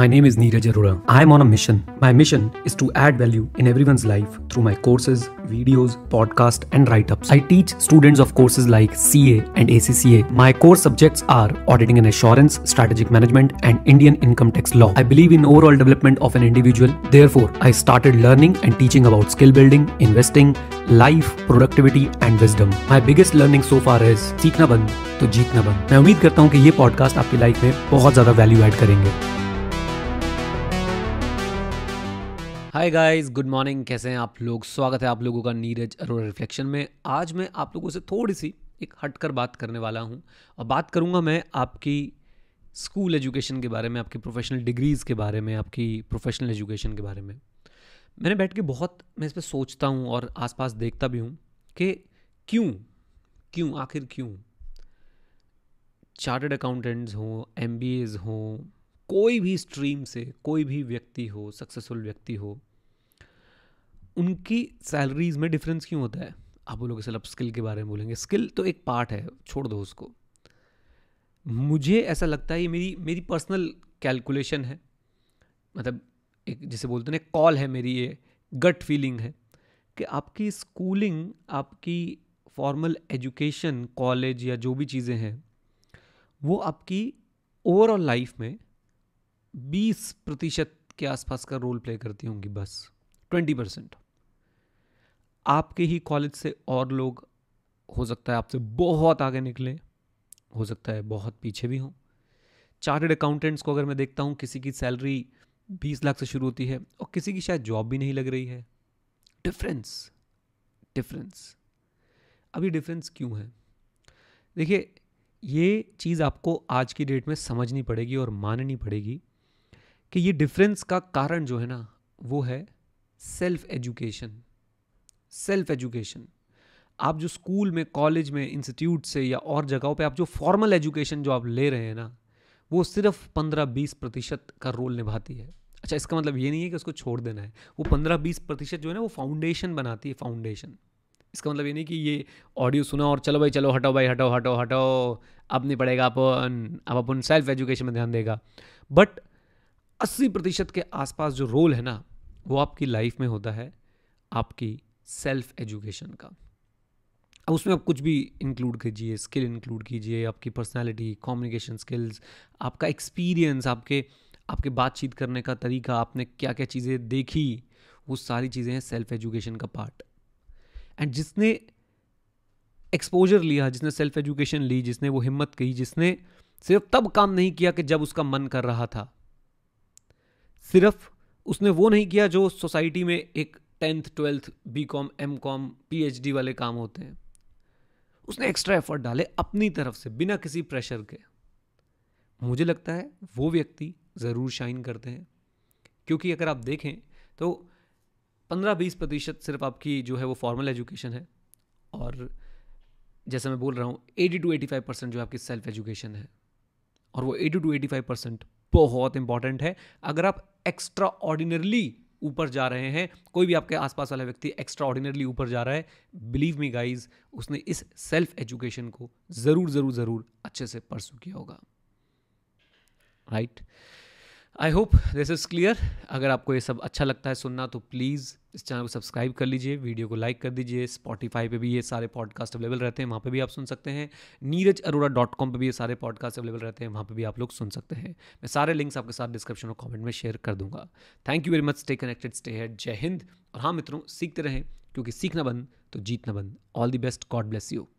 My name is Neeraj Arora. I am on a mission. My mission is to add value in everyone's life through my courses, videos, podcasts and write-ups. I teach students of courses like CA and ACCA. My core subjects are Auditing and Assurance, Strategic Management and Indian Income Tax Law. I believe in overall development of an individual. Therefore, I started learning and teaching about skill building, investing, life, productivity and wisdom. My biggest learning so far is सीखना बंद तो जीतना बंद. मैं उम्मीद करता हूँ कि ये पॉडकास्ट आपकी लाइफ में बहुत ज़्यादा वैल्यू ऐड करेंगे. Hi guys, good morning. कैसे हैं आप लोग? स्वागत है आप लोगों का नीरज अरोड़ा रिफ्लेक्शन में. आज मैं आप लोगों से थोड़ी सी एक हटकर बात करने वाला हूं और बात करूंगा मैं आपकी स्कूल एजुकेशन के बारे में, आपकी प्रोफेशनल डिग्रीज़ के बारे में, आपकी प्रोफेशनल एजुकेशन के बारे में. मैंने बैठ के बहुत मैं इस पर सोचता हूँ और आसपास देखता भी हूँ कि आखिर क्यों चार्टर्ड अकाउंटेंट्स हों, MBAs हों, कोई भी स्ट्रीम से कोई भी व्यक्ति हो, सक्सेसफुल व्यक्ति हो, उनकी सैलरीज में डिफरेंस क्यों होता है? आप बोलोगे सर अब स्किल के बारे में बोलेंगे. स्किल तो एक पार्ट है, छोड़ दो उसको. मुझे ऐसा लगता है ये मेरी पर्सनल कैलकुलेशन है, मतलब एक जिसे बोलते हैं कॉल है मेरी, ये गट फीलिंग है कि आपकी स्कूलिंग, आपकी फॉर्मल एजुकेशन, कॉलेज या जो भी चीज़ें हैं, वो आपकी ओवरऑल लाइफ में 20% के आसपास का रोल प्ले करती होंगी. बस 20% आपके ही कॉलेज से और लोग, हो सकता है आपसे बहुत आगे निकले, हो सकता है बहुत पीछे भी हों. चार्टर्ड अकाउंटेंट्स को अगर मैं देखता हूँ, किसी की सैलरी 20 लाख से शुरू होती है और किसी की शायद जॉब भी नहीं लग रही है. डिफरेंस अब ये डिफरेंस क्यों है? देखिए, ये चीज़ आपको आज की डेट में समझनी पड़ेगी और माननी पड़ेगी कि ये डिफरेंस का कारण जो है ना, वो है सेल्फ एजुकेशन. आप जो स्कूल में, कॉलेज में, इंस्टीट्यूट से या और जगहों पे आप जो फॉर्मल एजुकेशन जो आप ले रहे हैं ना, वो सिर्फ 15-20% का रोल निभाती है. अच्छा, इसका मतलब ये नहीं है कि उसको छोड़ देना है. वो 15-20% जो है ना, वो फाउंडेशन बनाती है, फाउंडेशन. इसका मतलब ये नहीं कि ये ऑडियो सुना और चलो भाई चलो हटाओ, अब नहीं पड़ेगा, अब अपन सेल्फ एजुकेशन में ध्यान देगा. बट 80% के आसपास जो रोल है ना, वो आपकी लाइफ में होता है आपकी सेल्फ एजुकेशन का. अब उसमें आप कुछ भी इंक्लूड कीजिए, स्किल इंक्लूड कीजिए, आपकी पर्सनैलिटी, कम्युनिकेशन स्किल्स, आपका एक्सपीरियंस, आपके बातचीत करने का तरीका, आपने क्या क्या चीज़ें देखी, वो सारी चीज़ें हैं सेल्फ एजुकेशन का पार्ट. एंड जिसने एक्सपोजर लिया, जिसने सेल्फ एजुकेशन ली, जिसने वो हिम्मत की, जिसने सिर्फ तब काम नहीं किया कि जब उसका मन कर रहा था, सिर्फ उसने वो नहीं किया जो सोसाइटी में एक 10th, 12th BCom, MCom, PhD वाले काम होते हैं, उसने एक्स्ट्रा एफर्ट डाले अपनी तरफ से बिना किसी प्रेशर के. मुझे लगता है वो व्यक्ति ज़रूर शाइन करते हैं, क्योंकि अगर आप देखें तो 15-20% सिर्फ आपकी जो है वो फॉर्मल एजुकेशन है, और जैसे मैं बोल रहा हूँ 80-85% जो आपकी सेल्फ एजुकेशन है. और वो 80-85% बहुत इंपॉर्टेंट है. अगर आप एक्स्ट्रा ऑर्डिनरली ऊपर जा रहे हैं, कोई भी आपके आसपास वाला व्यक्ति एक्स्ट्रा ऑर्डिनरली ऊपर जा रहा है, बिलीव मी गाइज, उसने इस सेल्फ एजुकेशन को ज़रूर अच्छे से परसू किया होगा. Right? I hope this is clear. अगर आपको ये सब अच्छा लगता है सुनना तो प्लीज़ इस चैनल को सब्सक्राइब कर लीजिए, वीडियो को लाइक कर दीजिए. Spotify पे भी ये सारे पॉडकास्ट अवेलेबल रहते हैं, वहाँ पे भी आप सुन सकते हैं. neeraj arora.com पे भी ये सारे पॉडकास्ट अवेलेबल रहते हैं, वहाँ पे भी आप लोग सुन सकते हैं. मैं सारे लिंक्स आपके साथ डिस्क्रिप्शन और कॉमेंट में शेयर कर दूंगा. Thank you very much. Stay connected, stay ahead. जय हिंद. और हाँ मित्रों, सीखते रहें, क्योंकि सीखना बंद तो जीतना बंद. All the best. God bless you.